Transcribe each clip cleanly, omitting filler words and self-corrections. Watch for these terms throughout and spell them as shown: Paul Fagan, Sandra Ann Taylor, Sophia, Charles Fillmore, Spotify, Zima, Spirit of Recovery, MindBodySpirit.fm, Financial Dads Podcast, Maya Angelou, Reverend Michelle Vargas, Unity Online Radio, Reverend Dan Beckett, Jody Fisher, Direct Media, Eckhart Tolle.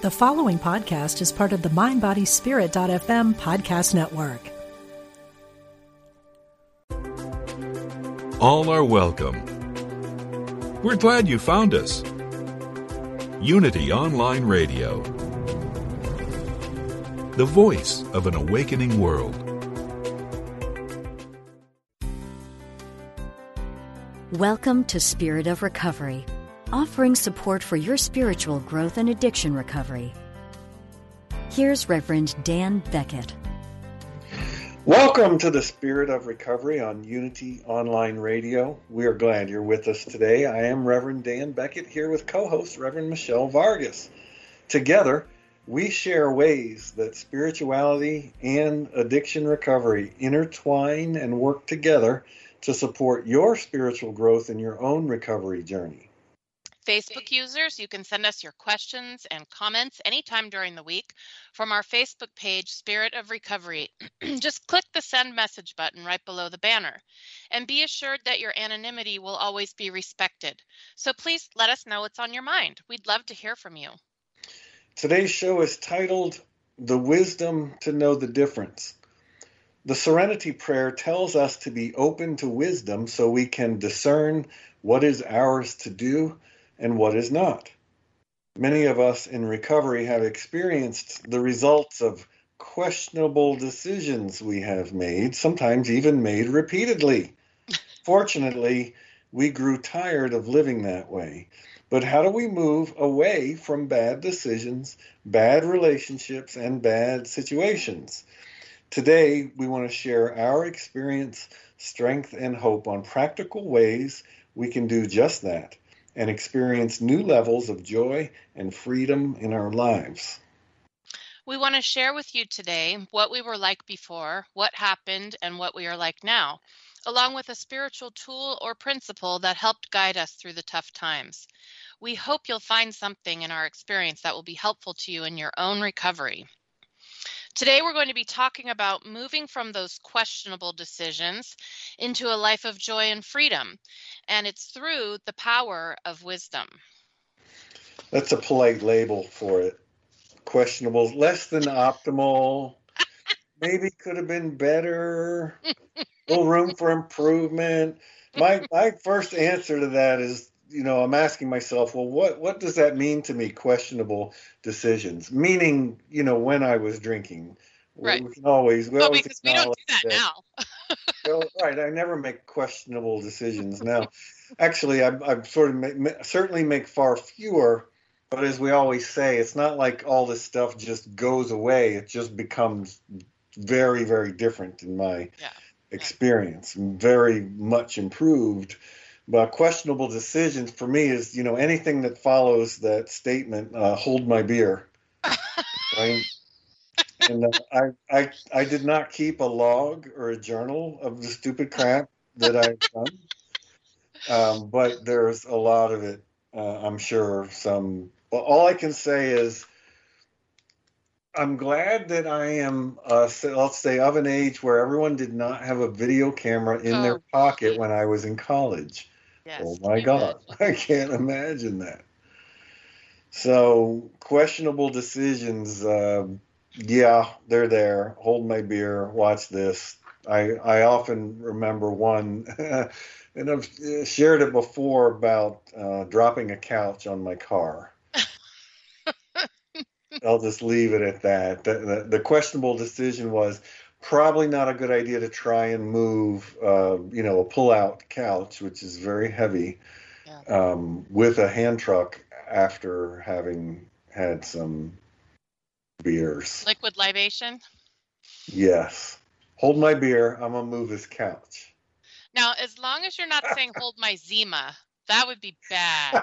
The following podcast is part of the MindBodySpirit.fm podcast network. All are welcome. We're glad you found us. Unity Online Radio. The voice of an awakening world. Welcome to Spirit of Recovery, offering support for your spiritual growth and addiction recovery. Here's Reverend Dan Beckett. Welcome to the Spirit of Recovery on Unity Online Radio. We are glad you're with us today. I am Reverend Dan Beckett here with co-host Reverend Michelle Vargas. Together, we share ways that spirituality and addiction recovery intertwine and work together to support your spiritual growth and your own recovery journey. Facebook users, you can send us your questions and comments anytime during the week from our Facebook page, Spirit of Recovery. Just click the send message button right below the banner. And be assured that your anonymity will always be respected. So please let us know what's on your mind. We'd love to hear from you. Today's show is titled, The Wisdom to Know the Difference. The Serenity Prayer tells us to be open to wisdom so we can discern what is ours to do and what is not. Many of us in recovery have experienced the results of questionable decisions we have made, sometimes even made repeatedly. Fortunately, we grew tired of living that way. But how do we move away from bad decisions, bad relationships, and bad situations? Today, we want to share our experience, strength, and hope on practical ways we can do just that, and experience new levels of joy and freedom in our lives. We want to share with you today what we were like before, what happened, and what we are like now, along with a spiritual tool or principle that helped guide us through the tough times. We hope you'll find something in our experience that will be helpful to you in your own recovery. Today, we're going to be talking about moving from those questionable decisions into a life of joy and freedom. And it's through the power of wisdom. That's a polite label for it. Questionable, less than optimal, maybe could have been better, little room for improvement. My first answer to that is, I'm asking myself, well, what does that mean to me, questionable decisions? Meaning, when I was drinking. Right. We always because we don't do that now. Well, right, I never make questionable decisions now. Actually, I sort of certainly make far fewer, but as we always say, it's not like all this stuff just goes away. It just becomes very, very different in my experience, very much improved. But questionable decisions for me is, anything that follows that statement, hold my beer, right? And I did not keep a log or a journal of the stupid crap that I've done, but there's a lot of it, I'm sure. All I can say is I'm glad that I am, let's say, of an age where everyone did not have a video camera in their pocket when I was in college. Yes, oh, my God. I can't imagine that. So questionable decisions, yeah, they're there. Hold my beer. Watch this. I often remember one, and I've shared it before about dropping a couch on my car. I'll just leave it at that. The questionable decision was probably not a good idea to try and move, a pull-out couch, which is very heavy, with a hand truck after having had some beers. Liquid libation? Yes. Hold my beer. I'm going to move this couch. Now, as long as you're not saying hold my Zima, that would be bad.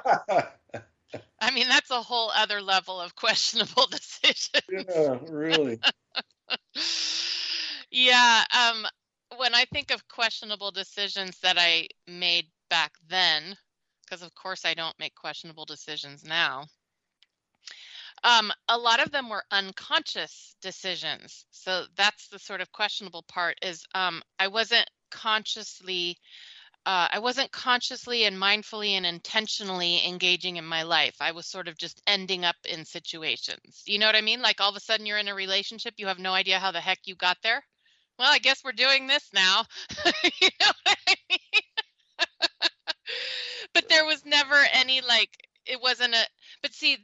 I mean, that's a whole other level of questionable decision. Yeah, really. Yeah. When I think of questionable decisions that I made back then, because of course I don't make questionable decisions now. A lot of them were unconscious decisions. So that's the sort of questionable part is I wasn't consciously I wasn't consciously and mindfully and intentionally engaging in my life. I was sort of just ending up in situations. You know what I mean? Like all of a sudden you're in a relationship. You have no idea how the heck you got there. Well, I guess we're doing this now. You know what I mean? But there was never any, like, it wasn't a, but see,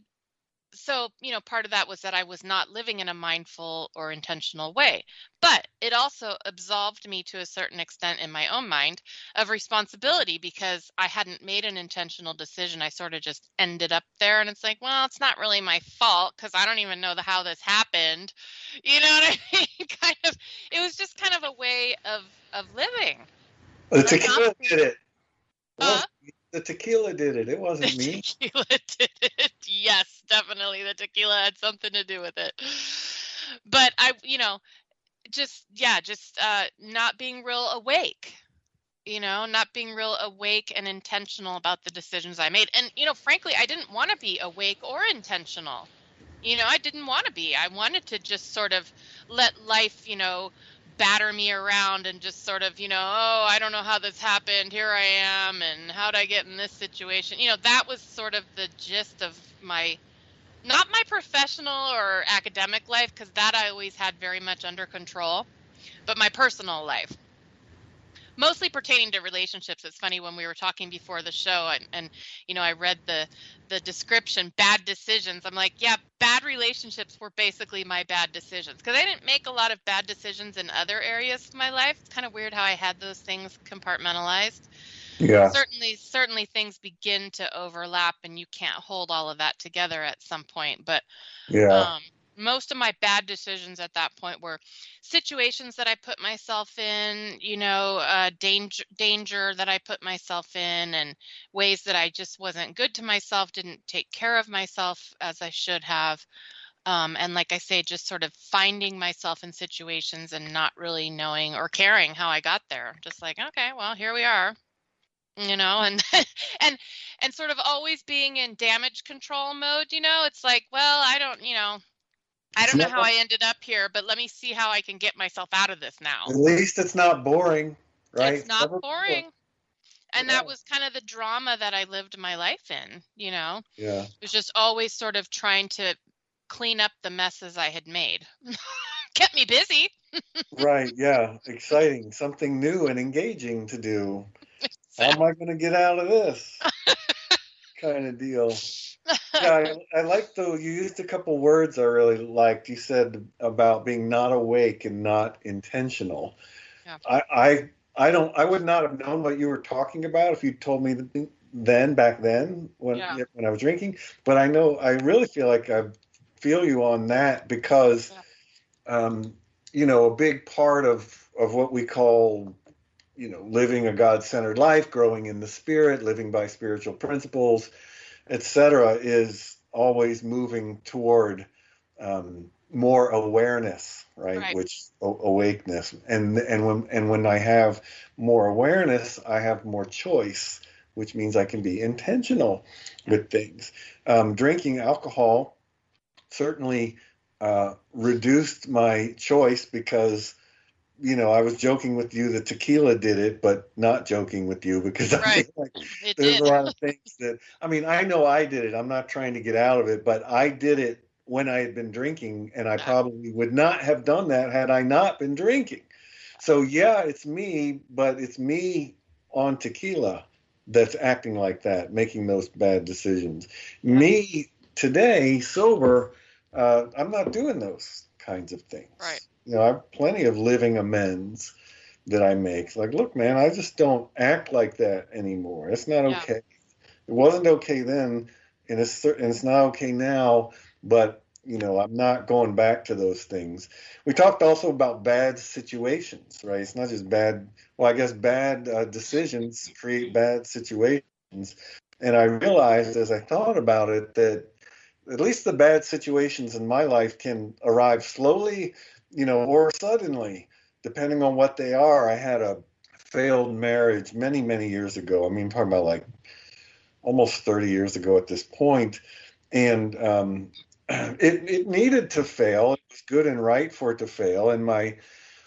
so, you know, part of that was that I was not living in a mindful or intentional way, but it also absolved me to a certain extent in my own mind of responsibility because I hadn't made an intentional decision. I sort of just ended up there, and it's like, well, it's not really my fault because I don't even know how this happened. You know what I mean? Kind of, it was just kind of a way of living. The tequila did it. The tequila did it. It wasn't me. The tequila did it. Yes, definitely. The tequila had something to do with it. But I, you know, just not being real awake, you know, not being real awake and intentional about the decisions I made. And, you know, frankly, I didn't want to be awake or intentional. You know, I didn't want to be. I wanted to just sort of let life, you know, batter me around and just sort of, you know, oh, I don't know how this happened. Here I am. And how did I get in this situation? You know, that was sort of the gist of my, not my professional or academic life, because that I always had very much under control, but my personal life. Mostly pertaining to relationships. It's funny, when we were talking before the show and you know, I read the description, bad decisions. I'm like, yeah, bad relationships were basically my bad decisions, because I didn't make a lot of bad decisions in other areas of my life. It's kind of weird how I had those things compartmentalized. Yeah. Certainly things begin to overlap and you can't hold all of that together at some point. But yeah. Most of my bad decisions at that point were situations that I put myself in, you know, danger that I put myself in, and ways that I just wasn't good to myself, didn't take care of myself as I should have. And like I say, just sort of finding myself in situations and not really knowing or caring how I got there. Just like, okay, well, here we are, you know, and sort of always being in damage control mode. You know, it's like, well, I don't know how I ended up here, but let me see how I can get myself out of this now. At least it's not boring, right? It's not boring. And that was kind of the drama that I lived my life in, you know? Yeah. It was just always sort of trying to clean up the messes I had made. Kept me busy. Right, yeah. Exciting. Something new and engaging to do. Exactly. How am I going to get out of this? Kind of deal. Yeah, I like, though, you used a couple words I really liked. You said about being not awake and not intentional. Yeah. I would not have known what you were talking about if you told me back then when I was drinking. But I know, I really feel like I feel you on that, because, you know, a big part of what we call, you know, living a God-centered life, growing in the spirit, living by spiritual principles, etc., is always moving toward more awareness, right? Which awakeness, and when I have more awareness, I have more choice, which means I can be intentional with things. Drinking alcohol certainly reduced my choice, because, you know, I was joking with you that tequila did it, but not joking with you, because I feel like there's a lot of things that, I mean, I know I did it. I'm not trying to get out of it, but I did it when I had been drinking, and I probably would not have done that had I not been drinking. So yeah, it's me, but it's me on tequila that's acting like that, making those bad decisions. Me today, sober, I'm not doing those kinds of things. Right. You know, I have plenty of living amends that I make. It's like, look, man, I just don't act like that anymore. It's not okay. It wasn't okay then, and it's not okay now, but, you know, I'm not going back to those things. We talked also about bad situations, right? It's not just bad. Well, I guess bad decisions create bad situations. And I realized as I thought about it that at least the bad situations in my life can arrive slowly, you know, or suddenly, depending on what they are. I had a failed marriage many, many years ago. I mean, probably about like almost 30 years ago at this point. And it needed to fail. It was good and right for it to fail. And my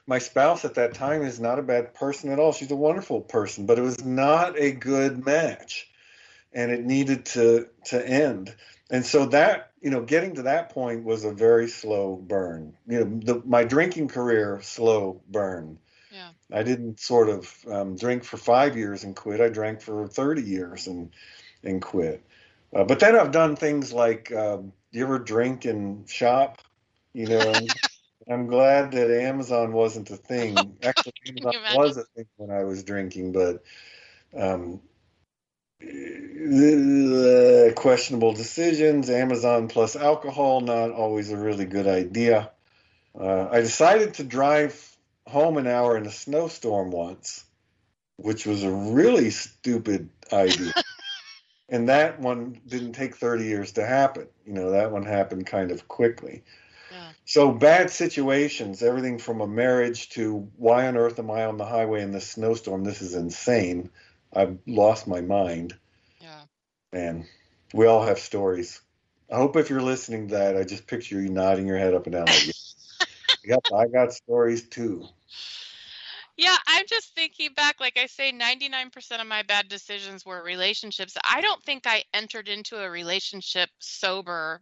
my spouse at that time is not a bad person at all. She's a wonderful person, but it was not a good match, and it needed to end. And so that, you know, getting to that point was a very slow burn. You know, my drinking career, slow burn. Yeah. I didn't sort of drink for 5 years and quit. I drank for 30 years and quit. But then I've done things like, do you ever drink and shop? You know, I'm glad that Amazon wasn't a thing. Actually, Amazon was a thing when I was drinking, but questionable decisions, Amazon plus alcohol, not always a really good idea. I decided to drive home an hour in a snowstorm once, which was a really stupid idea. And that one didn't take 30 years to happen. You know, that one happened kind of quickly. Yeah. So bad situations, everything from a marriage to why on earth am I on the highway in this snowstorm? This is insane. I've lost my mind. Yeah. Man, we all have stories. I hope if you're listening to that, I just picture you nodding your head up and down like, yep, I got stories too. Yeah, I'm just thinking back, like I say, 99% of my bad decisions were relationships. I don't think I entered into a relationship sober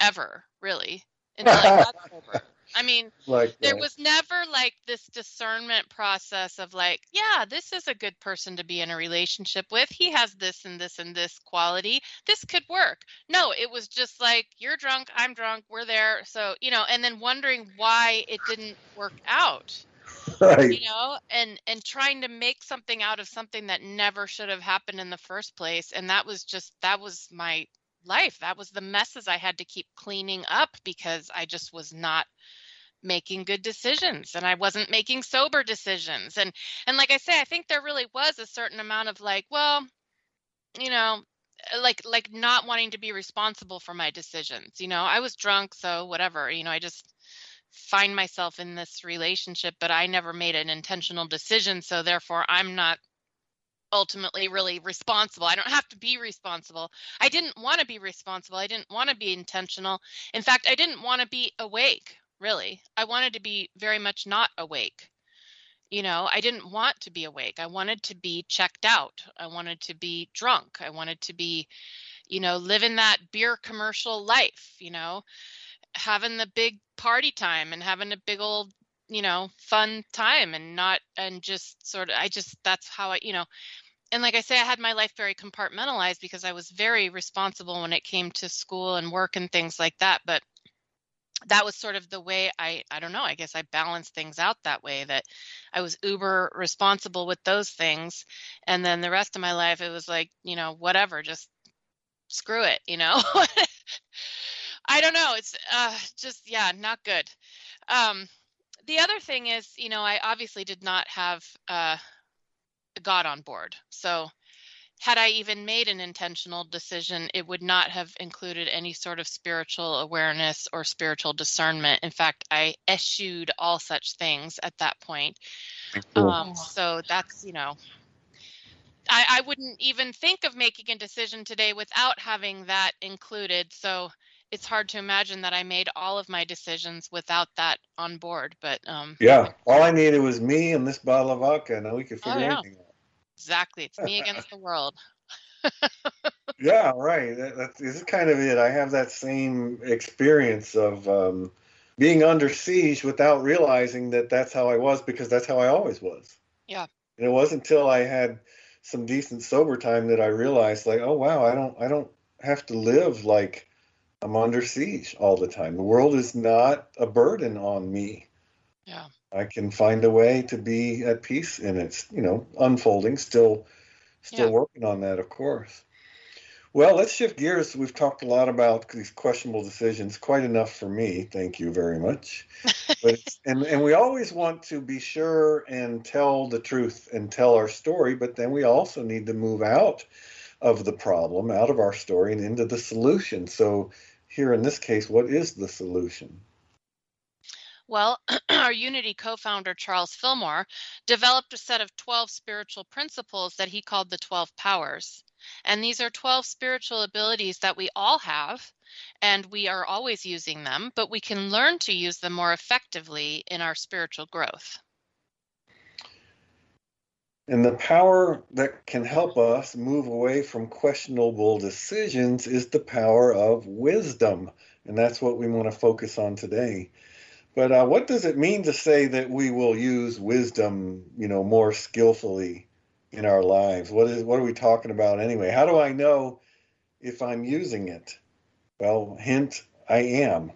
ever, really, until I got sober. I mean, like there was never like this discernment process of like, yeah, this is a good person to be in a relationship with. He has this and this and this quality. This could work. No, it was just like, you're drunk, I'm drunk, we're there. So, you know, and then wondering why it didn't work out. Right. You know, and trying to make something out of something that never should have happened in the first place. And that was my life. That was the messes I had to keep cleaning up because I just was not making good decisions, and I wasn't making sober decisions. And like I say, I think there really was a certain amount of like, well, you know, like not wanting to be responsible for my decisions. You know, I was drunk, so whatever, you know, I just find myself in this relationship, but I never made an intentional decision. So therefore I'm not ultimately really responsible. I don't have to be responsible. I didn't want to be responsible. I didn't want to be intentional. In fact, I didn't want to be awake, really. I wanted to be very much not awake. You know, I didn't want to be awake. I wanted to be checked out. I wanted to be drunk. I wanted to be, you know, living that beer commercial life, you know, having the big party time and having a big old, you know, fun time and not, and just sort of, I just, that's how I, you know, and like I say, I had my life very compartmentalized because I was very responsible when it came to school and work and things like that. But that was sort of the way I don't know, I guess I balanced things out that way, that I was uber responsible with those things. And then the rest of my life, it was like, you know, whatever, just screw it, you know. I don't know. It's just, yeah, not good. The other thing is, you know, I obviously did not have God on board. So had I even made an intentional decision, it would not have included any sort of spiritual awareness or spiritual discernment. In fact, I eschewed all such things at that point. So that's, you know, I wouldn't even think of making a decision today without having that included. So it's hard to imagine that I made all of my decisions without that on board, but yeah, all I needed was me and this bottle of vodka, and we could figure anything out. Exactly, it's me against the world. Yeah, right. This is kind of it. I have that same experience of being under siege without realizing that that's how I was, because that's how I always was. Yeah, and it wasn't until I had some decent sober time that I realized, like, oh wow, I don't have to live like I'm under siege all the time. The world is not a burden on me. Yeah, I can find a way to be at peace, and it's, you know, unfolding. Still working on that, of course. Well, let's shift gears. We've talked a lot about these questionable decisions. Quite enough for me. Thank you very much. But and we always want to be sure and tell the truth and tell our story, but then we also need to move out of the problem, out of our story, and into the solution. So here in this case, what is the solution? Well, our Unity co-founder, Charles Fillmore, developed a set of 12 spiritual principles that he called the 12 powers. And these are 12 spiritual abilities that we all have, and we are always using them, but we can learn to use them more effectively in our spiritual growth. And the power that can help us move away from questionable decisions is the power of wisdom. And that's what we want to focus on today. But what does it mean to say that we will use wisdom, more skillfully in our lives? What are we talking about anyway? How do I know if I'm using it? Well, hint, I am.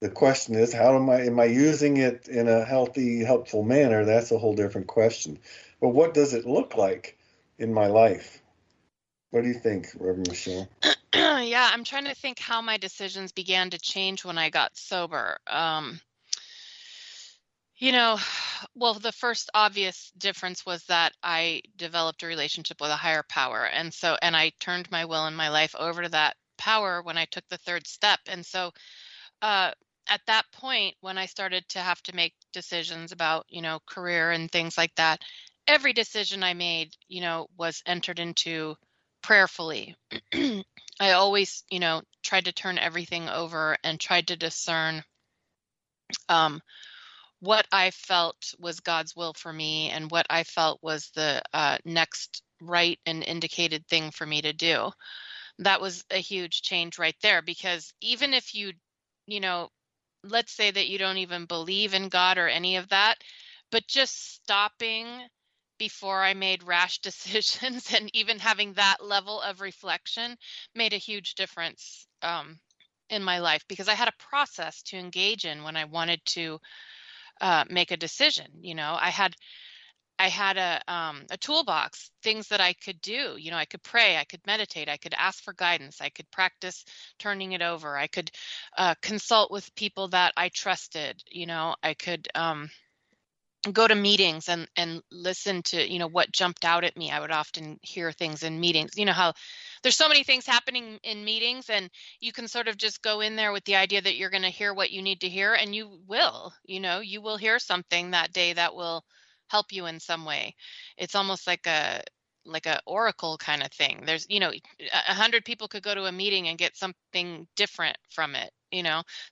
The question is, how am I using it in a healthy, helpful manner? That's a whole different question. But what does it look like in my life? What do you think, Reverend Michelle? Yeah, I'm trying to think how my decisions began to change when I got sober. The first obvious difference was that I developed a relationship with a higher power. And I turned my will and my life over to that power when I took the third step. And so, at that point, when I started to have to make decisions about, career and things like that, every decision I made, was entered into prayerfully. I always, tried to turn everything over and tried to discern what I felt was God's will for me and what I felt was the next right and indicated thing for me to do. That was a huge change right there, because even if you let's say that you don't even believe in God or any of that, but just stopping before I made rash decisions and even having that level of reflection made a huge difference in my life, because I had a process to engage in when I wanted to make a decision. I had a toolbox, things that I could do. I could pray, I could meditate, I could ask for guidance, I could practice turning it over, I could consult with people that I trusted, I could go to meetings and listen to, what jumped out at me. I would often hear things in meetings, how there's so many things happening in meetings, and you can sort of just go in there with the idea that you're going to hear what you need to hear, and you will hear something that day that will help you in some way. It's almost like a oracle kind of thing. There's 100 people could go to a meeting and get something different from it.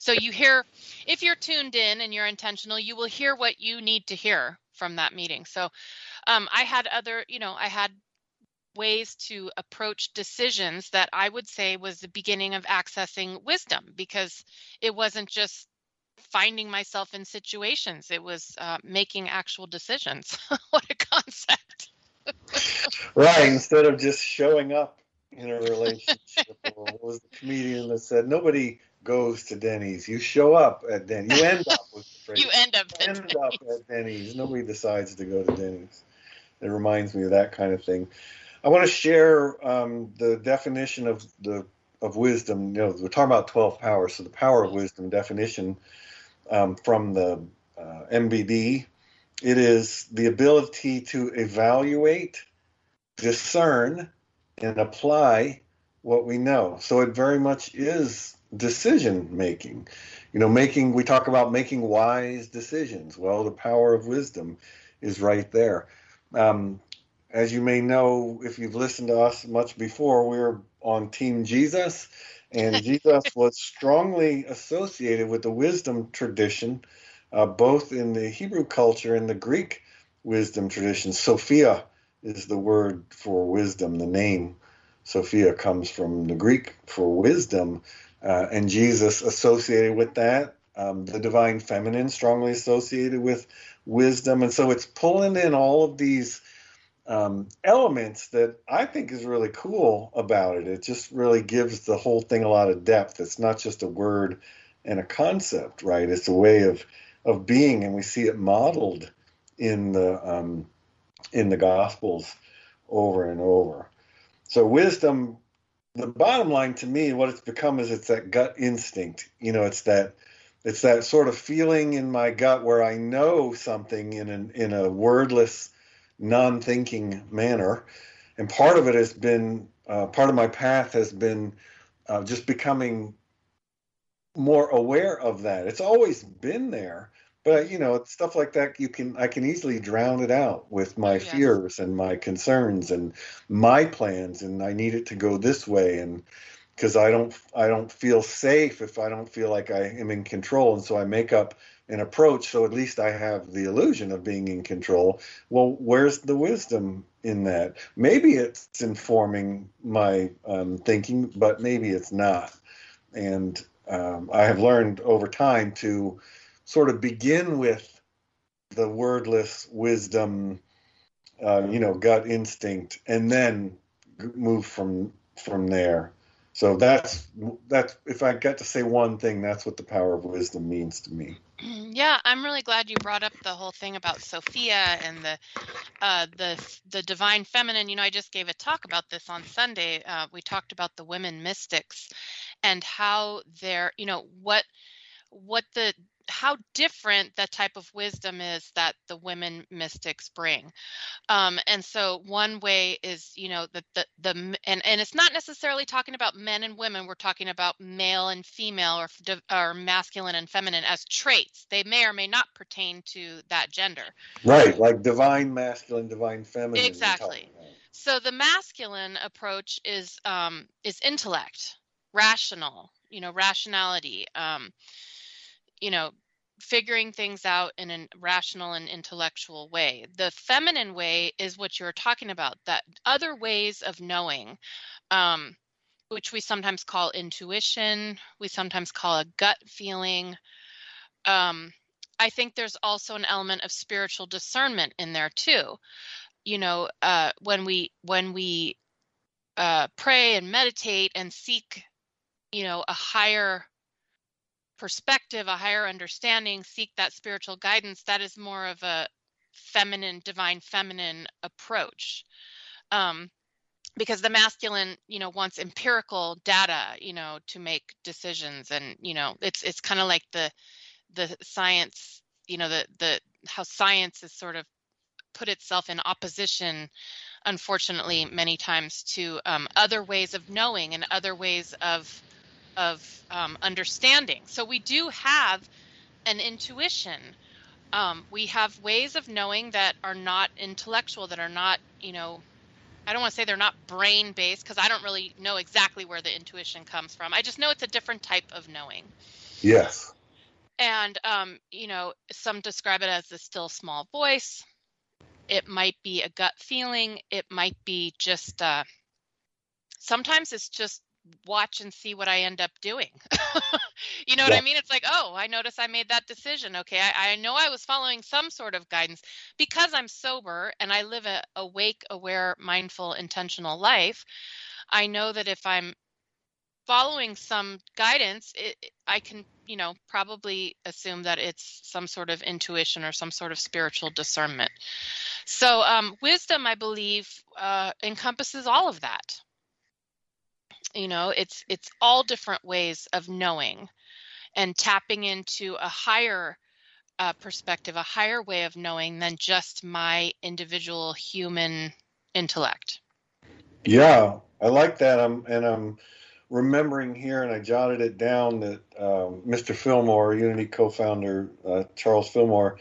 So you hear, if you're tuned in and you're intentional, you will hear what you need to hear from that meeting. So I had ways to approach decisions that I would say was the beginning of accessing wisdom, because it wasn't just finding myself in situations. It was making actual decisions. What a concept. Right. Instead of just showing up in a relationship. What was the comedian that said, nobody goes to Denny's. You show up at Denny's. You end up with the phrase. You end up at Denny's. Nobody decides to go to Denny's. It reminds me of that kind of thing. I want to share the definition of wisdom. We're talking about 12 powers. So the power of wisdom definition, from the MBD, it is the ability to evaluate, discern, and apply what we know. So it very much is decision making. We talk about making wise decisions. Well, the power of wisdom is right there. As you may know, if you've listened to us much before, we're on Team Jesus, and Jesus was strongly associated with the wisdom tradition, both in the Hebrew culture and the Greek wisdom tradition. Sophia is the word for wisdom. The name Sophia comes from the Greek for wisdom, and Jesus associated with that. The divine feminine strongly associated with wisdom. And so it's pulling in all of these elements that I think is really cool about it. It just really gives the whole thing a lot of depth. It's not just a word and a concept, right? It's a way of being, and we see it modeled in the Gospels over and over. So wisdom, the bottom line to me, what it's become is it's that gut instinct. It's that sort of feeling in my gut where I know something in a wordless, non-thinking manner. And part of it has been, part of my path has been just becoming more aware of that. It's always been there, But, you know, stuff like that, I can easily drown it out with my fears and my concerns and my plans. And I need it to go this way. And because I don't feel safe if I don't feel like I am in control. And so I make up an approach. So at least I have the illusion of being in control. Well, where's the wisdom in that? Maybe it's informing my thinking, but maybe it's not. And I have learned over time to sort of begin with the wordless wisdom, gut instinct, and then move from there. So that's if I got to say one thing, that's what the power of wisdom means to me. Yeah, I'm really glad you brought up the whole thing about Sophia and the divine feminine. You know, I just gave a talk about this on Sunday. We talked about the women mystics and how they're, you know, how different the type of wisdom is that the women mystics bring. And so one way is, you know, that and it's not necessarily talking about men and women. We're talking about male and female or masculine and feminine as traits. They may or may not pertain to that gender. Right. Like divine masculine, divine feminine. Exactly. So the masculine approach is intellect, rational, you know, rationality, you know, figuring things out in a rational and intellectual way. The feminine way is what you're talking about, that other ways of knowing, which we sometimes call intuition, we sometimes call a gut feeling. I think there's also an element of spiritual discernment in there too. You know, when we pray and meditate and seek, you know, a higher perspective, a higher understanding, seek that spiritual guidance, that is more of a feminine, divine feminine approach. Because the masculine, you know, wants empirical data, you know, to make decisions. And, you know, it's kind of like the science, you know, how science has sort of put itself in opposition, unfortunately, many times to other ways of knowing and other ways of understanding. So we do have an intuition. We have ways of knowing that are not intellectual, that are not, you know, I don't want to say they're not brain based, because I don't really know exactly where the intuition comes from. I just know it's a different type of knowing. Yes. And, you know, some describe it as the still small voice. It might be a gut feeling. It might be just, sometimes it's just, watch and see what I end up doing. You know what I mean? It's like, oh, I notice I made that decision. Okay, I know I was following some sort of guidance because I'm sober and I live a awake, aware, mindful, intentional life. I know that if I'm following some guidance, I can, you know, probably assume that it's some sort of intuition or some sort of spiritual discernment. So wisdom, I believe, encompasses all of that. You know, it's all different ways of knowing and tapping into a higher perspective, a higher way of knowing than just my individual human intellect. Yeah, I like that. I'm remembering here, and I jotted it down, that Mr. Fillmore, Unity co-founder Charles Fillmore,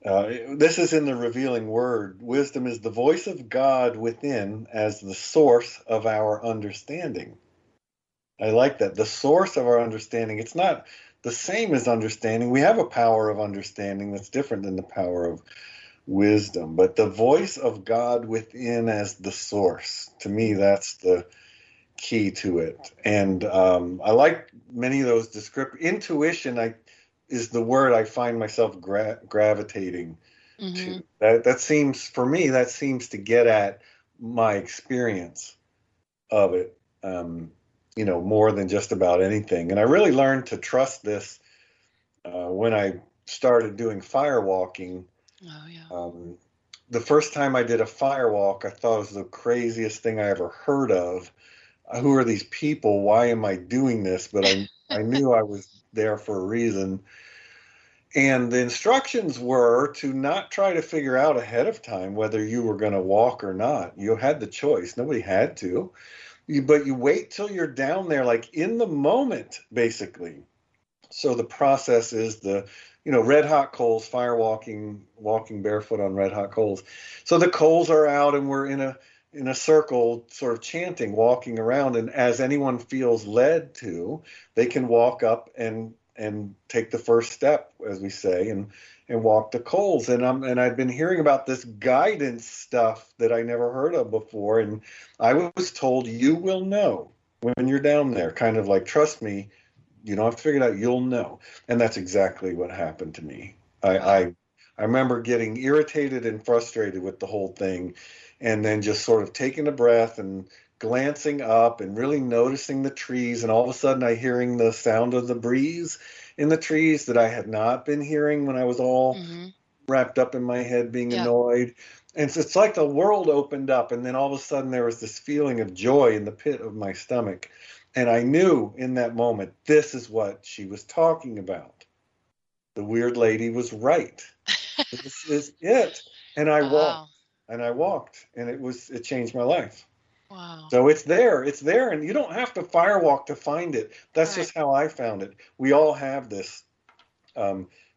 this is in the Revealing Word. Wisdom is the voice of God within as the source of our understanding. I like that. The source of our understanding. It's not the same as understanding. We have a power of understanding that's different than the power of wisdom. But the voice of God within as the source. To me, that's the key to it. And I like many of those descriptions. Intuition, is the word I find myself gravitating to. That seems, for me, that seems to get at my experience of it, you know, more than just about anything. And I really learned to trust this when I started doing firewalking. Oh, yeah. The first time I did a firewalk, I thought it was the craziest thing I ever heard of. Who are these people? Why am I doing this? But I knew I was there for a reason. And the instructions were to not try to figure out ahead of time whether you were going to walk or not. You had the choice. Nobody had to. But you wait till you're down there, like in the moment, basically. So the process is the, you know, red hot coals, fire walking barefoot on red hot coals. So the coals are out and we're in a circle sort of chanting, walking around. And as anyone feels led to, they can walk up and take the first step, as we say, and walk the coals. And I've been hearing about this guidance stuff that I never heard of before. And I was told, you will know when you're down there, kind of like, trust me, you don't have to figure it out, you'll know. And that's exactly what happened to me. I remember getting irritated and frustrated with the whole thing, and then just sort of taking a breath and glancing up and really noticing the trees. And all of a sudden I'm hearing the sound of the breeze in the trees that I had not been hearing when I was all wrapped up in my head being annoyed. And so it's like the world opened up. And then all of a sudden there was this feeling of joy in the pit of my stomach. And I knew in that moment, this is what she was talking about. The weird lady was right. This is it. And I walked, and it changed my life. Wow. So it's there, and you don't have to firewalk to find it. That's just how I found it. We all have this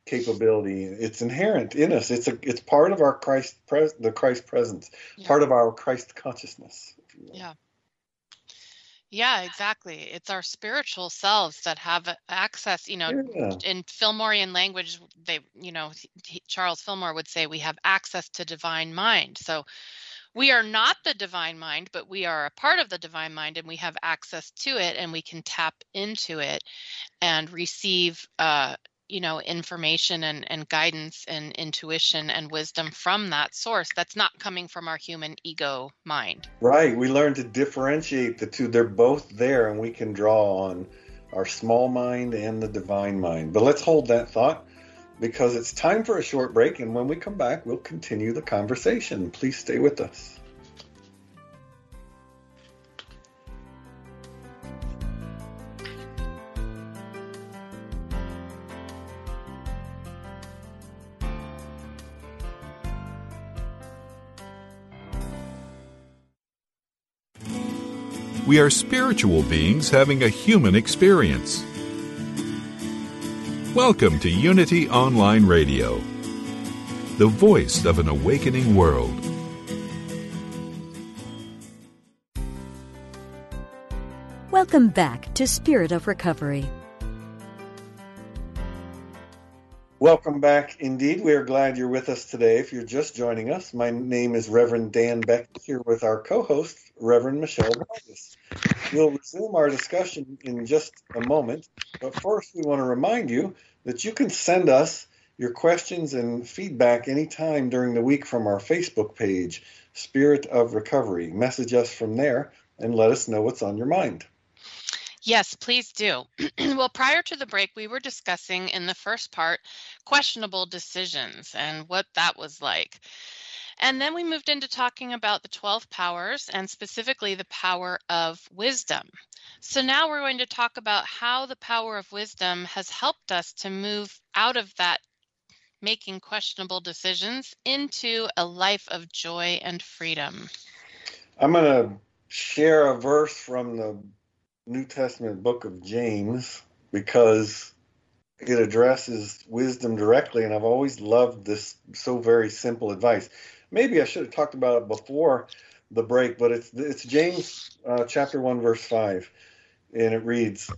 capability. It's inherent in us. It's part of our Christ presence, part of our Christ consciousness, if you will. Yeah, exactly. It's our spiritual selves that have access, you know, in Fillmorean language, Charles Fillmore would say we have access to divine mind. So we are not the divine mind, but we are a part of the divine mind, and we have access to it, and we can tap into it and receive, information and guidance and intuition and wisdom from that source that's not coming from our human ego mind. Right. We learn to differentiate the two. They're both there, and we can draw on our small mind and the divine mind. But let's hold that thought, because it's time for a short break, and when we come back, we'll continue the conversation. Please stay with us. We are spiritual beings having a human experience. Welcome to Unity Online Radio, the voice of an awakening world. Welcome back to Spirit of Recovery. Welcome back indeed. We are glad you're with us today. If you're just joining us, my name is Reverend Dan Beckett, here with our co-host, Reverend Michelle Vargas. We'll resume our discussion in just a moment, but first we want to remind you that you can send us your questions and feedback anytime during the week from our Facebook page, Spirit of Recovery. Message us from there and let us know what's on your mind. Yes, please do. Well, prior to the break, we were discussing in the first part questionable decisions and what that was like. And then we moved into talking about the 12 powers, and specifically the power of wisdom. So now we're going to talk about how the power of wisdom has helped us to move out of that making questionable decisions into a life of joy and freedom. I'm going to share a verse from the New Testament book of James, because it addresses wisdom directly, and I've always loved this so very simple advice. Maybe I should have talked about it before the break, but it's James chapter 1, verse 5, and it reads,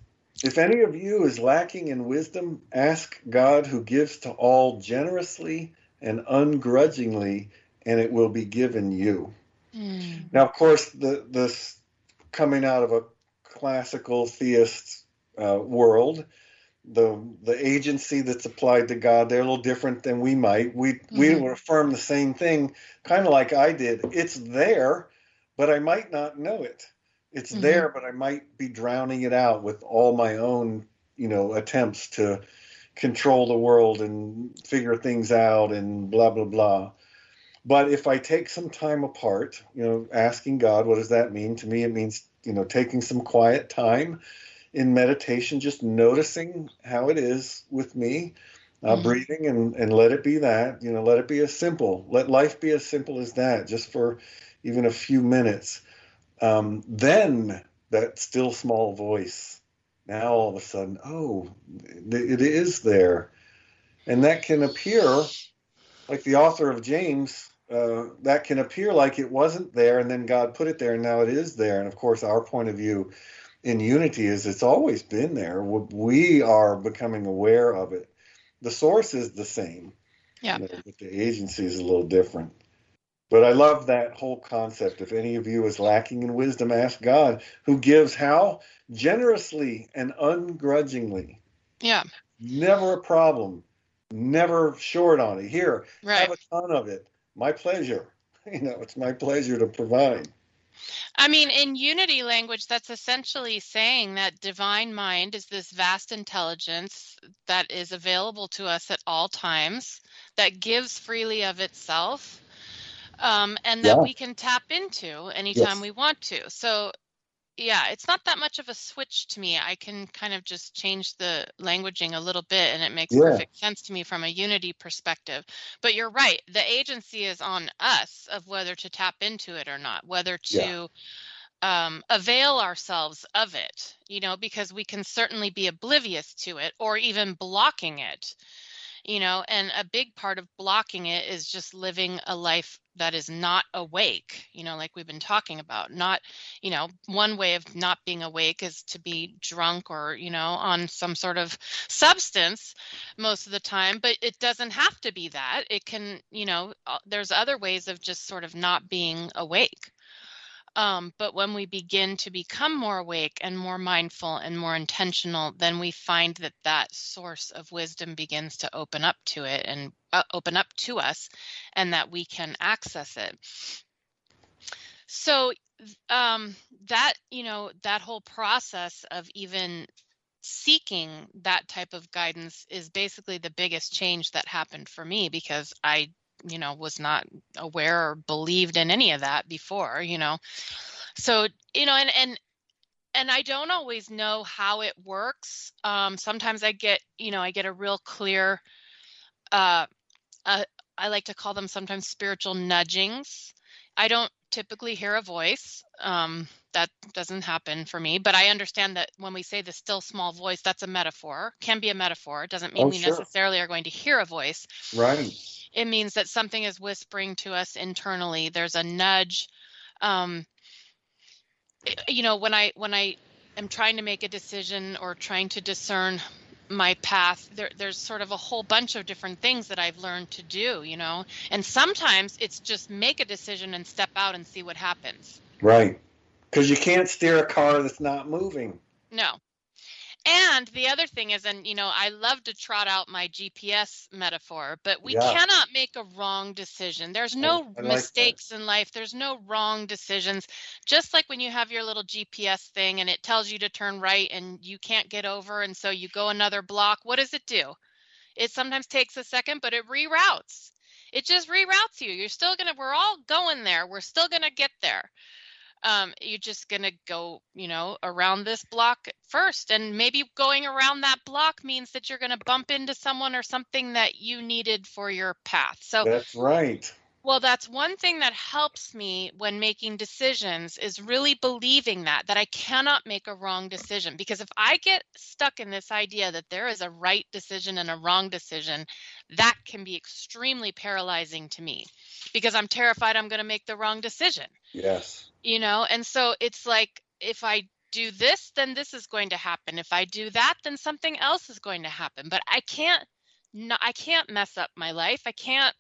"If any of you is lacking in wisdom, ask God, who gives to all generously and ungrudgingly, and it will be given you." Mm. Now, of course, this coming out of a classical theist world, the agency that's applied to God, they're a little different than we might. We would affirm the same thing, kind of like I did. It's there, but I might not know it. It's there, but I might be drowning it out with all my own, attempts to control the world and figure things out and blah, blah, blah. But if I take some time apart, asking God, what does that mean? To me, it means, taking some quiet time in meditation, just noticing how it is with me, breathing, and let it be that, let life be as simple as that, just for even a few minutes. Then that still small voice, now all of a sudden, oh, it is there. And that can appear, like the author of James, that can appear like it wasn't there, and then God put it there, and now it is there. And of course, our point of view in unity is it's always been there. We are becoming aware of it. The source is the same. Yeah. But the agency is a little different. But I love that whole concept. If any of you is lacking in wisdom, ask God, who gives how? Generously and ungrudgingly. Yeah. Never a problem. Never short on it. Here, right. Have a ton of it. My pleasure. You know, it's my pleasure to provide. I mean, in unity language, that's essentially saying that divine mind is this vast intelligence that is available to us at all times, that gives freely of itself, and that we can tap into anytime we want to. So, yeah, it's not that much of a switch to me. I can kind of just change the languaging a little bit, and it makes perfect sense to me from a unity perspective. But you're right. The agency is on us of whether to tap into it or not, whether to avail ourselves of it, you know, because we can certainly be oblivious to it or even blocking it, you know, and a big part of blocking it is just living a life that is not awake, you know, like we've been talking about. Not, you know, one way of not being awake is to be drunk or, you know, on some sort of substance most of the time, but it doesn't have to be that. It can, you know, there's other ways of just sort of not being awake. But when we begin to become more awake and more mindful and more intentional, then we find that that source of wisdom begins to open up to it and open up to us, and that we can access it. So that, you know, that whole process of even seeking that type of guidance is basically the biggest change that happened for me, because I, you know, was not aware or believed in any of that before, you know. So, you know, and I don't always know how it works. Sometimes I get, you know, I get a real clear, I like to call them sometimes spiritual nudgings. I don't typically hear a voice. That doesn't happen for me, but I understand that when we say the still small voice, that's a metaphor, can be a metaphor. It doesn't mean necessarily are going to hear a voice. Right. It means that something is whispering to us internally. There's a nudge. You know, when I am trying to make a decision or trying to discern my path, there's sort of a whole bunch of different things that I've learned to do, you know, and sometimes it's just make a decision and step out and see what happens. Right. Because you can't steer a car that's not moving. No. And the other thing is, and, you know, I love to trot out my GPS metaphor, but we cannot make a wrong decision. There's no mistakes in life. There's no wrong decisions. Just like when you have your little GPS thing and it tells you to turn right and you can't get over, and so you go another block, what does it do? It sometimes takes a second, but it reroutes. It just reroutes you. You're still going to, we're all going there. We're still going to get there. You're just going to go, you know, around this block first, and maybe going around that block means that you're going to bump into someone or something that you needed for your path. So that's right. Well, that's one thing that helps me when making decisions is really believing that I cannot make a wrong decision, because if I get stuck in this idea that there is a right decision and a wrong decision, that can be extremely paralyzing to me, because I'm terrified I'm going to make the wrong decision. Yes. You know, and so it's like, if I do this, then this is going to happen. If I do that, then something else is going to happen. But I can't mess up my life. I can't,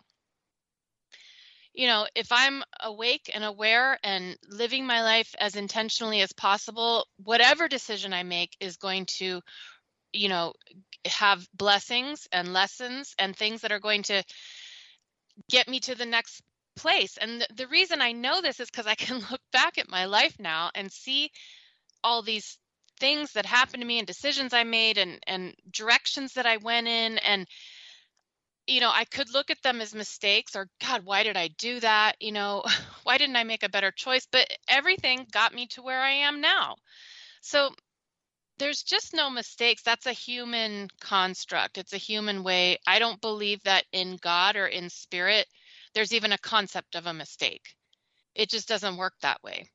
you know, if I'm awake and aware and living my life as intentionally as possible, whatever decision I make is going to, you know, have blessings and lessons and things that are going to get me to the next place. And the reason I know this is because I can look back at my life now and see all these things that happened to me and decisions I made and directions that I went in. And, you know, I could look at them as mistakes, or God, why did I do that? You know, why didn't I make a better choice? But everything got me to where I am now. So there's just no mistakes. That's a human construct. It's a human way. I don't believe that in God or in spirit, there's even a concept of a mistake. It just doesn't work that way.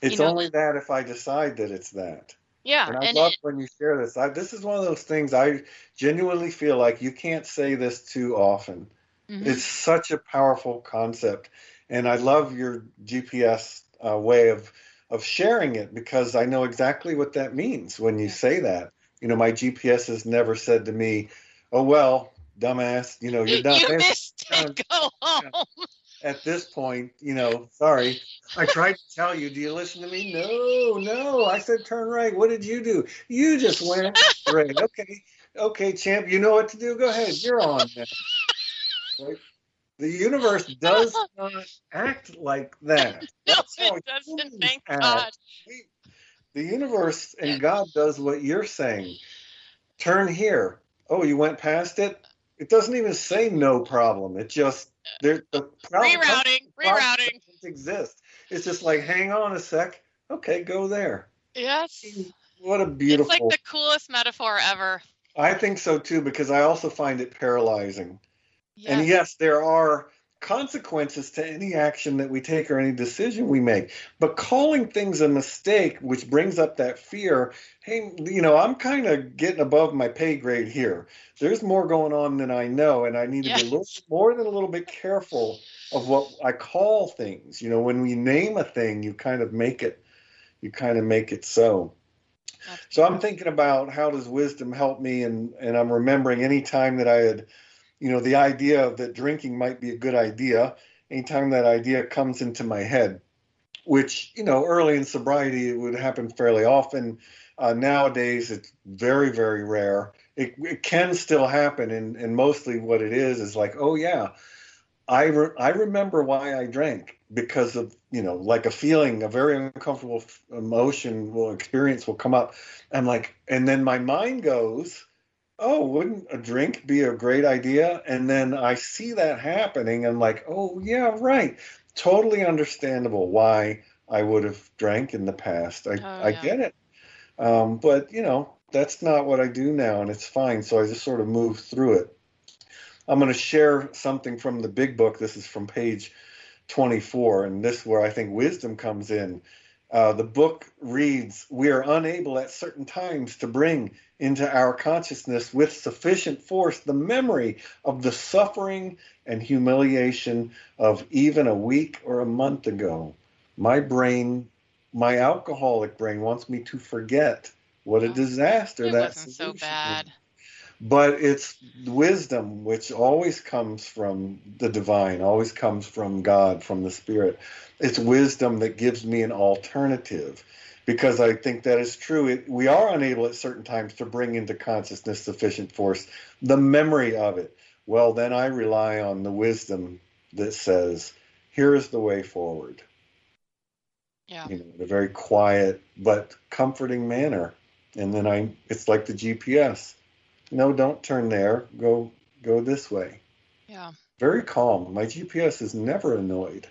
It's only that if I decide that it's that. Yeah. And I love when you share this. This is one of those things I genuinely feel like you can't say this too often. Mm-hmm. It's such a powerful concept. And I love your GPS way of sharing it, because I know exactly what that means when you say that. You know, my GPS has never said to me, oh, well, dumbass, you know, you're done. You missed it. Go home. At this point, you know, sorry. I tried to tell you, do you listen to me? No. I said, turn right. What did you do? You just went straight. Okay, champ, you know what to do. Go ahead. You're on now. Right? The universe does not act like that. No, it doesn't, thank God. The universe and God does what you're saying. Turn here. Oh, you went past it? It doesn't even say no problem. It just, the problem rerouting doesn't exist. It's just like, hang on a sec. Okay, go there. Yes. What a beautiful. It's like the coolest metaphor ever. I think so too, because I also find it paralyzing. Yes. And yes, there are consequences to any action that we take or any decision we make. But calling things a mistake, which brings up that fear, hey, you know, I'm kind of getting above my pay grade here. There's more going on than I know, and I need to be a little bit careful of what I call things. You know, when we name a thing, you kind of make it so. So I'm thinking about how does wisdom help me, and I'm remembering any time that I had, you know, the idea that drinking might be a good idea, anytime that idea comes into my head, which, you know, early in sobriety, it would happen fairly often. Nowadays, it's very, very rare. It can still happen. And mostly what it is like, oh, yeah, I remember why I drank, because of, you know, like a feeling, a very uncomfortable emotion will experience will come up. I'm like, and then my mind goes, oh, wouldn't a drink be a great idea? And then I see that happening. I'm like, oh, yeah, right. Totally understandable why I would have drank in the past. I get it. But, you know, that's not what I do now, and it's fine. So I just sort of move through it. I'm going to share something from the big book. This is from page 24, and this is where I think wisdom comes in. The book reads, we are unable at certain times to bring into our consciousness with sufficient force the memory of the suffering and humiliation of even a week or a month ago. My brain, my alcoholic brain, wants me to forget what a disaster that wasn't so bad. Is. But it's wisdom, which always comes from the divine, always comes from God, from the Spirit. It's wisdom that gives me an alternative, because I think that is true. We are unable at certain times to bring into consciousness sufficient force the memory of it. Well, then I rely on the wisdom that says, here is the way forward. Yeah. You know, in a very quiet but comforting manner. And then it's like the GPS. No, don't turn there. Go this way. Yeah. Very calm. My GPS is never annoyed.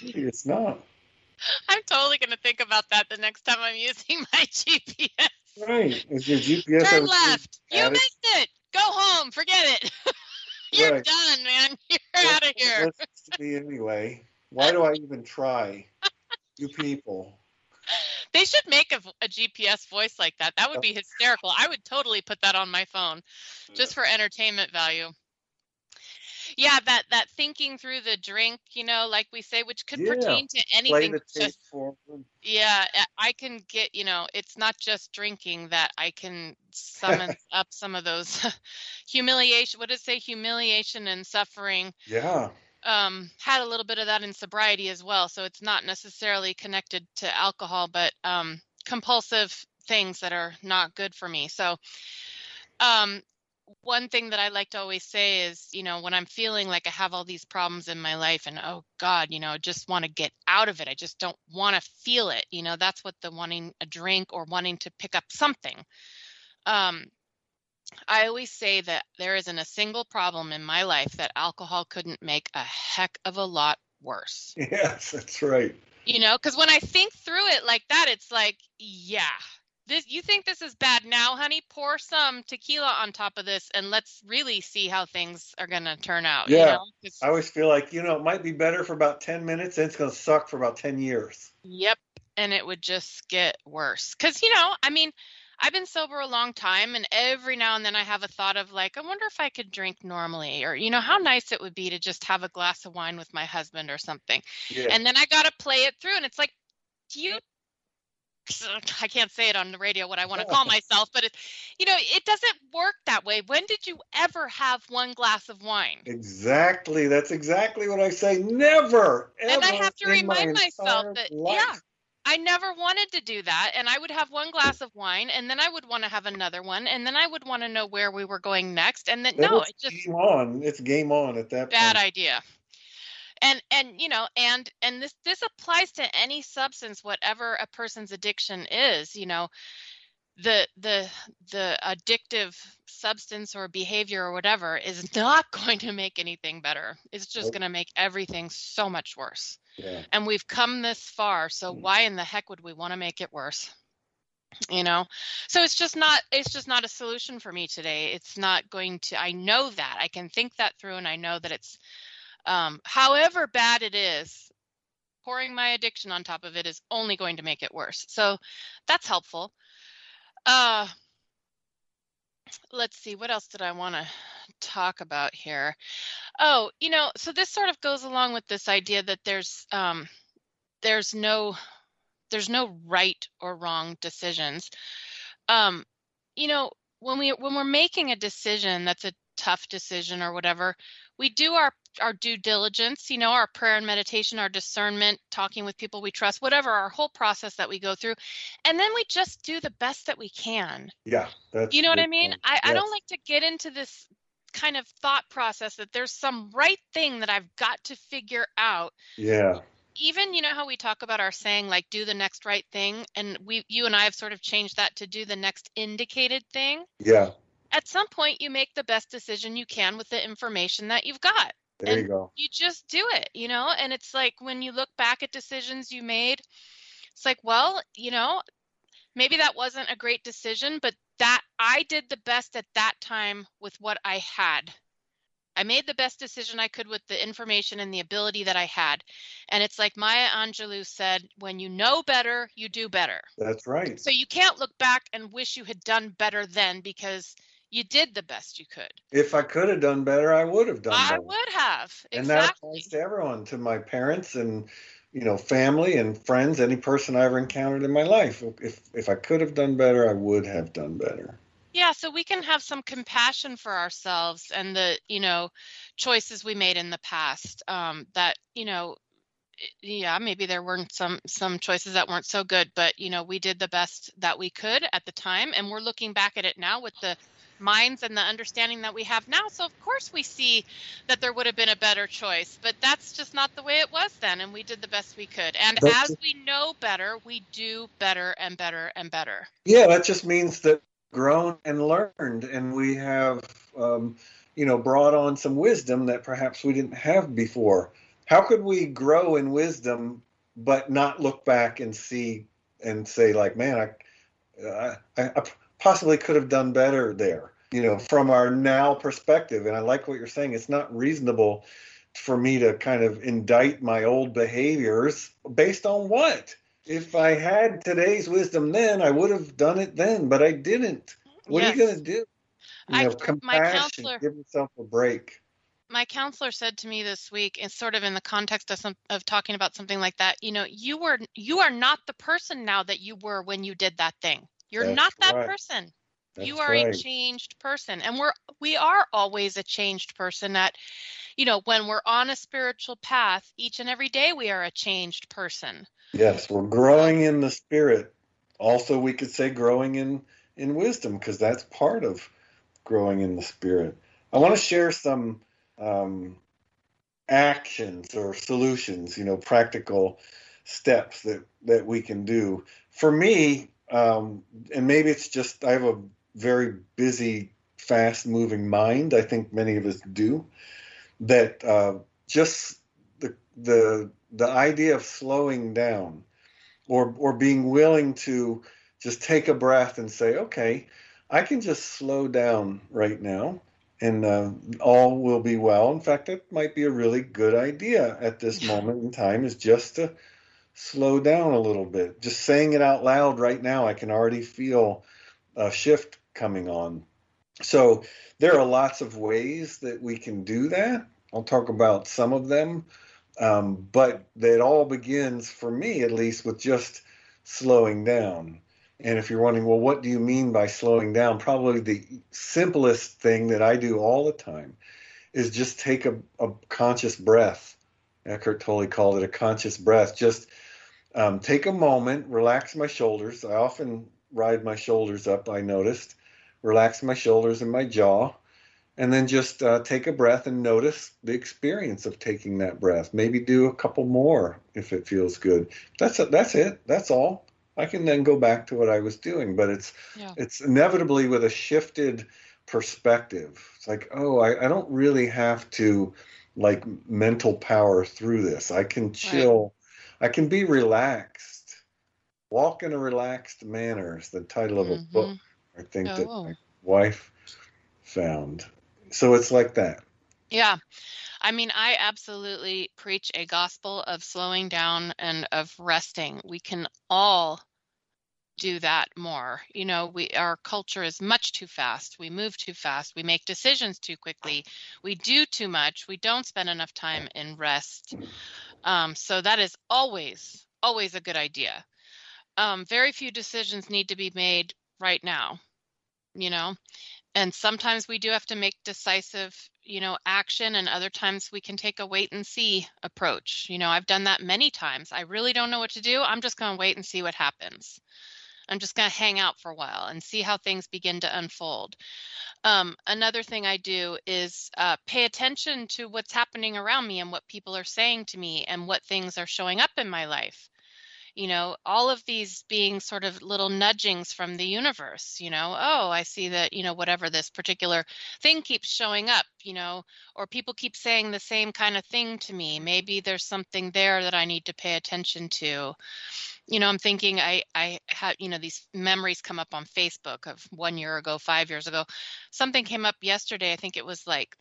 It's not. I'm totally going to think about that the next time I'm using my GPS. Right. Is your GPS turn left. You missed it. Go home. Forget it. You're right. Done, man. You're out of here. To me anyway. Why do I even try? You people. They should make a GPS voice like that. That would be hysterical. I would totally put that on my phone just for entertainment value. Yeah, that thinking through the drink, you know, like we say, which could pertain to anything. Just, I can get, you know, it's not just drinking that I can summon up some of those humiliation. What does it say? Humiliation and suffering. Yeah. Had a little bit of that in sobriety as well. So it's not necessarily connected to alcohol, but compulsive things that are not good for me. So one thing that I like to always say is, you know, when I'm feeling like I have all these problems in my life and, oh, God, you know, just want to get out of it. I just don't want to feel it. You know, that's what the wanting a drink or wanting to pick up something. I always say that there isn't a single problem in my life that alcohol couldn't make a heck of a lot worse. Yes, that's right. You know, because when I think through it like that, it's like, yeah, this, you think this is bad now, honey? Pour some tequila on top of this and let's really see how things are going to turn out. Yeah, you know? I always feel like, you know, it might be better for about 10 minutes and it's going to suck for about 10 years. Yep, and it would just get worse. Because, you know, I mean, I've been sober a long time, and every now and then I have a thought of like, I wonder if I could drink normally, or, you know, how nice it would be to just have a glass of wine with my husband or something. Yeah. And then I got to play it through, and it's like, I can't say it on the radio what I want to call myself, but it, you know, it doesn't work that way. When did you ever have one glass of wine? Exactly. That's exactly what I say. Never. And I have to remind myself that, yeah, I never wanted to do that. And I would have one glass of wine, and then I would want to have another one. And then I would want to know where we were going next. And then, no, it's just game on. It's game on at that point. Bad idea. And you know, and this applies to any substance, whatever a person's addiction is. You know, the addictive substance or behavior or whatever is not going to make anything better. It's just going to make everything so much worse. Yeah. And we've come this far, so why in the heck would we want to make it worse? You know, so it's just not a solution for me today. It's not going to. I know that I can think that through, and I know that it's. However bad it is, pouring my addiction on top of it is only going to make it worse. So that's helpful. Let's see, what else did I want to talk about here? Oh, you know, so this sort of goes along with this idea that there's no right or wrong decisions. You know, when we're making a decision that's a tough decision or whatever, we do our due diligence, you know, our prayer and meditation, our discernment, talking with people we trust, whatever, our whole process that we go through. And then we just do the best that we can. Yeah. That's, you know what I mean? Yes. I don't like to get into this kind of thought process that there's some right thing that I've got to figure out. Yeah. Even, you know, how we talk about our saying, like, do the next right thing. And you and I have sort of changed that to do the next indicated thing. Yeah. At some point, you make the best decision you can with the information that you've got. There you go. You just do it, you know, and it's like when you look back at decisions you made, it's like, well, you know, maybe that wasn't a great decision, but that I did the best at that time with what I had. I made the best decision I could with the information and the ability that I had. And it's like Maya Angelou said, when you know better, you do better. That's right. So you can't look back and wish you had done better then, because you did the best you could. If I could have done better, I would have done better. I would have. Exactly. And that applies to everyone, to my parents and, you know, family and friends, any person I ever encountered in my life. If I could have done better, I would have done better. Yeah, so we can have some compassion for ourselves and the, you know, choices we made in the past that, you know, yeah, maybe there weren't some choices that weren't so good, but, you know, we did the best that we could at the time. And we're looking back at it now with the minds and the understanding that we have now. So of course we see that there would have been a better choice, but that's just not the way it was then. And we did the best we could. And that's, as we know better, we do better and better and better. Yeah, that just means that grown and learned, and we have, you know, brought on some wisdom that perhaps we didn't have before. How could we grow in wisdom, but not look back and see and say, like, man, I possibly could have done better there, you know, from our now perspective. And I like what you're saying. It's not reasonable for me to kind of indict my old behaviors based on what? If I had today's wisdom then, I would have done it then, but I didn't. What yes. are you going to do? You know, compassion, give yourself a break. My counselor said to me this week, and sort of in the context of talking about something like that, you know, you are not the person now that you were when you did that thing. You're That's not that right. person. That's you are right. a changed person. And we are always a changed person. That, you know, when we're on a spiritual path, each and every day we are a changed person. Yes, we're growing in the spirit. Also, we could say growing in wisdom, because that's part of growing in the spirit. I want to share some actions or solutions, you know, practical steps that we can do. For me, and maybe it's just I have a very busy, fast-moving mind, I think many of us do, that just the idea of slowing down or being willing to just take a breath and say, okay, I can just slow down right now and all will be well. In fact, it might be a really good idea at this moment in time, is just to slow down a little bit. Just saying it out loud right now, I can already feel a shift coming on. So there are lots of ways that we can do that. I'll talk about some of them, but it all begins, for me at least, with just slowing down. And if you're wondering, well, what do you mean by slowing down? Probably the simplest thing that I do all the time is just take a conscious breath. Eckhart Tolle called it a conscious breath. Just take a moment, relax my shoulders. I often ride my shoulders up, I noticed. Relax my shoulders and my jaw. And then just take a breath and notice the experience of taking that breath. Maybe do a couple more if it feels good. That's it. That's all. I can then go back to what I was doing. But it's inevitably with a shifted perspective. It's like, oh, I don't really have to like mental power through this. I can chill. Right. I can be relaxed. Walk in a relaxed manner is the title of a book, I think, that my wife found. So it's like that. Yeah. I mean, I absolutely preach a gospel of slowing down and of resting. We can all do that more. You know, our culture is much too fast. We move too fast. We make decisions too quickly. We do too much. We don't spend enough time in rest. So that is always a good idea. Very few decisions need to be made right now, you know, and sometimes we do have to make decisive, you know, action, and other times we can take a wait and see approach. You know, I've done that many times. I really don't know what to do. I'm just going to wait and see what happens. I'm just going to hang out for a while and see how things begin to unfold. Another thing I do is pay attention to what's happening around me and what people are saying to me and what things are showing up in my life. You know, all of these being sort of little nudgings from the universe, you know, oh, I see that, you know, whatever this particular thing keeps showing up, you know, or people keep saying the same kind of thing to me. Maybe there's something there that I need to pay attention to. You know, I'm thinking I had, you know, these memories come up on Facebook of 1 year ago, 5 years ago. Something came up yesterday. I think it was like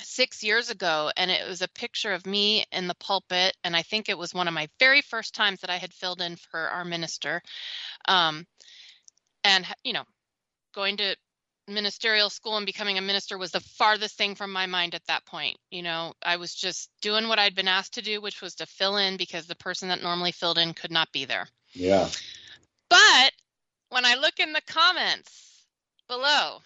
6 years ago, and it was a picture of me in the pulpit, and I think it was one of my very first times that I had filled in for our minister, and you know, going to ministerial school and becoming a minister was the farthest thing from my mind at that point. You know, I was just doing what I'd been asked to do, which was to fill in because the person that normally filled in could not be there. Yeah. But when I look in the comments below,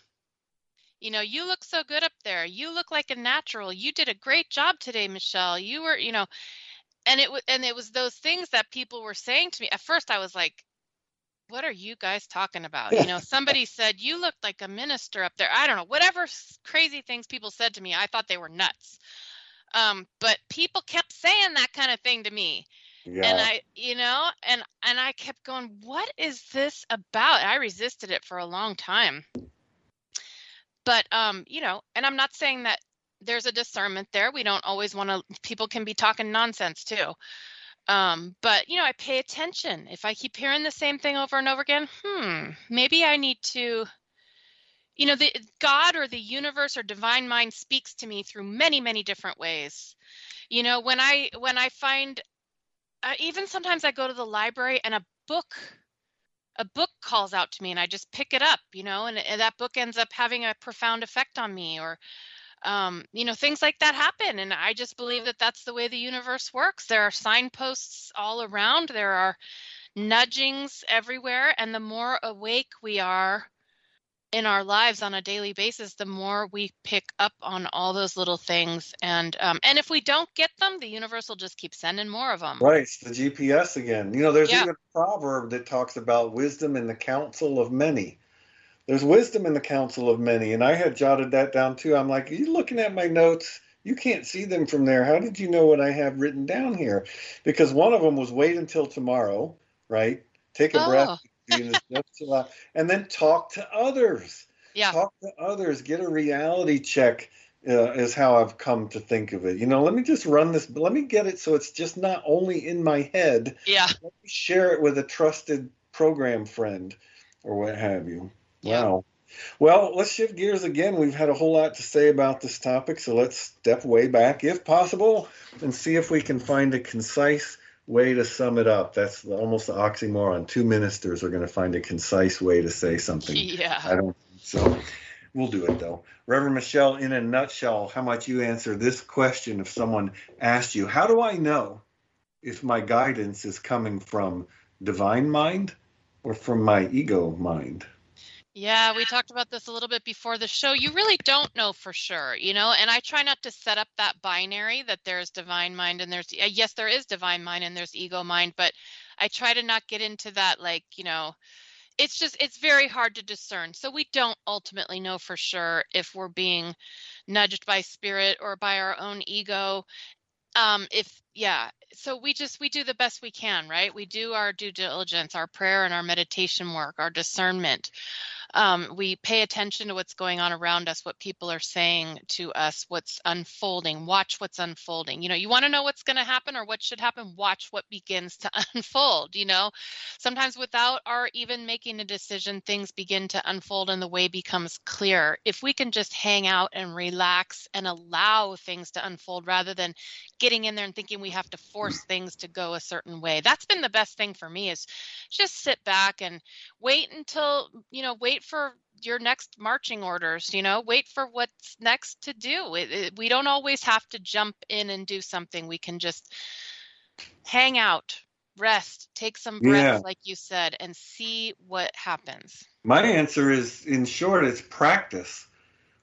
you know, you look so good up there. You look like a natural. You did a great job today, Michelle. You were, you know, and it was those things that people were saying to me. At first I was like, what are you guys talking about? You know, somebody said, you looked like a minister up there. I don't know, whatever crazy things people said to me, I thought they were nuts. But people kept saying that kind of thing to me. Yeah. And I, you know, and I kept going, what is this about? And I resisted it for a long time. But, you know, and I'm not saying that there's a discernment there. We don't always want to, people can be talking nonsense too. But, you know, I pay attention. If I keep hearing the same thing over and over again, maybe I need to, you know, the God or the universe or divine mind speaks to me through many, many different ways. You know, when I find, even sometimes I go to the library and a book calls out to me and I just pick it up, you know, and that book ends up having a profound effect on me, or, you know, things like that happen. And I just believe that that's the way the universe works. There are signposts all around. There are nudgings everywhere. And the more awake we are in our lives on a daily basis, the more we pick up on all those little things. And if we don't get them, the universe will just keep sending more of them. Right. It's the GPS again. You know, there's even a proverb that talks about wisdom in the counsel of many. There's wisdom in the counsel of many. And I had jotted that down too. I'm like, are you looking at my notes? You can't see them from there. How did you know what I have written down here? Because one of them was wait until tomorrow, right? Take a breath. And then talk to others. Yeah. Talk to others. Get a reality check is how I've come to think of it. You know, let me just run this. Let me get it so it's just not only in my head. Yeah. Let me share it with a trusted program friend or what have you. Yeah. Wow. Well, let's shift gears again. We've had a whole lot to say about this topic, so let's step way back, if possible, and see if we can find a concise way to sum it up. That's almost an oxymoron. Two ministers are going to find a concise way to say something. Yeah. I don't think so. We'll do it, though. Reverend Michelle, in a nutshell, how might you answer this question if someone asked you, how do I know if my guidance is coming from divine mind or from my ego mind? Yeah, we talked about this a little bit before the show. You really don't know for sure, you know, and I try not to set up that binary that there's divine mind and there's, yes, there is divine mind and there's ego mind, but I try to not get into that, like, you know, it's just, it's very hard to discern. So we don't ultimately know for sure if we're being nudged by spirit or by our own ego. So we do the best we can, right? We do our due diligence, our prayer and our meditation work, our discernment. We pay attention to what's going on around us, what people are saying to us, what's unfolding, watch what's unfolding. You know, you want to know what's going to happen or what should happen, watch what begins to unfold, you know. Sometimes without our even making a decision, things begin to unfold and the way becomes clear. If we can just hang out and relax and allow things to unfold rather than getting in there and thinking we have to force things to go a certain way. That's been the best thing for me, is just sit back and wait until, you know, wait for your next marching orders, you know, wait for what's next to do. We don't always have to jump in and do something. We can just hang out, rest, take some breaths, like you said, and see what happens. My answer is, in short, it's practice,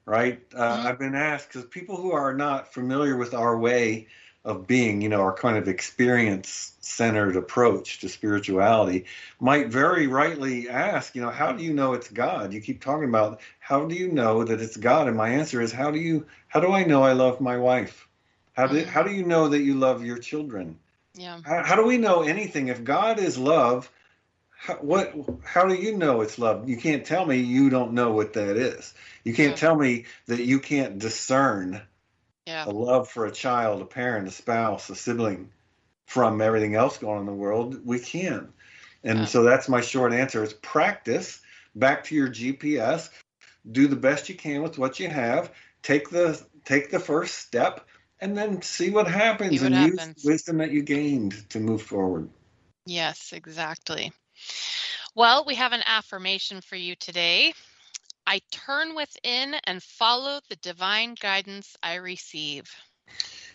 right? I've been asked, because people who are not familiar with our way of being, you know, our kind of experience-centered approach to spirituality, might very rightly ask, you know, how do you know it's God? You keep talking about, how do you know that it's God? And my answer is, how do I know I love my wife? How do you know that you love your children? Yeah. How do we know anything? If God is love, how do you know it's love? You can't tell me you don't know what that is. You can't tell me that you can't discern a love for a child, a parent, a spouse, a sibling from everything else going on in the world. We can. And so that's my short answer. It's practice. Back to your GPS. Do the best you can with what you have. Take the first step and then see what happens, use the wisdom that you gained to move forward. Yes, exactly. Well, we have an affirmation for you today. I turn within and follow the divine guidance I receive.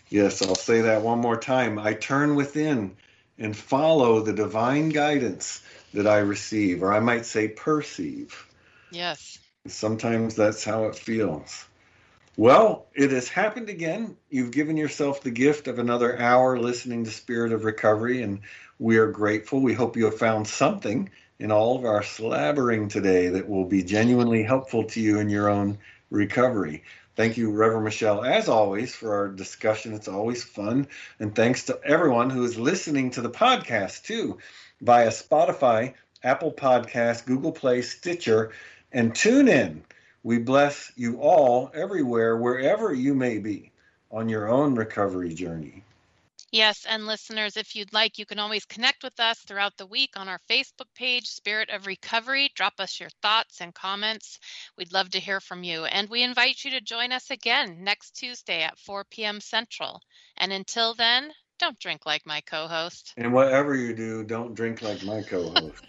Yes, I'll say that one more time. I turn within and follow the divine guidance that I receive, or I might say perceive. Yes. Sometimes that's how it feels. Well, it has happened again. You've given yourself the gift of another hour listening to Spirit of Recovery, and we are grateful. We hope you have found something in all of our slabbering today that will be genuinely helpful to you in your own recovery. Thank you, Reverend Michelle, as always, for our discussion. It's always fun. And thanks to everyone who is listening to the podcast, too, via Spotify, Apple Podcasts, Google Play, Stitcher, and TuneIn. We bless you all everywhere, wherever you may be on your own recovery journey. Yes, and listeners, if you'd like, you can always connect with us throughout the week on our Facebook page, Spirit of Recovery. Drop us your thoughts and comments. We'd love to hear from you. And we invite you to join us again next Tuesday at 4 p.m. Central. And until then, don't drink like my co-host. And whatever you do, don't drink like my co-host.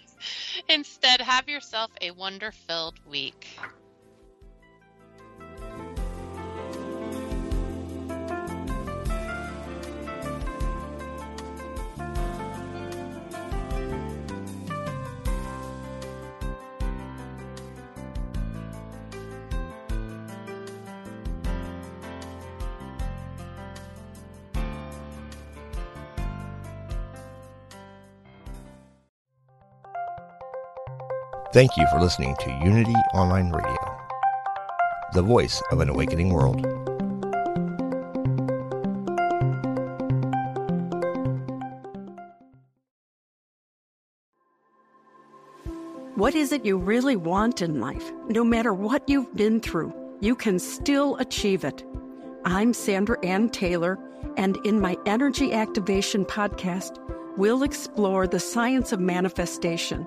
Instead, have yourself a wonder-filled week. Thank you for listening to Unity Online Radio, the voice of an awakening world. What is it you really want in life? No matter what you've been through, you can still achieve it. I'm Sandra Ann Taylor, and in my Energy Activation podcast, we'll explore the science of manifestation.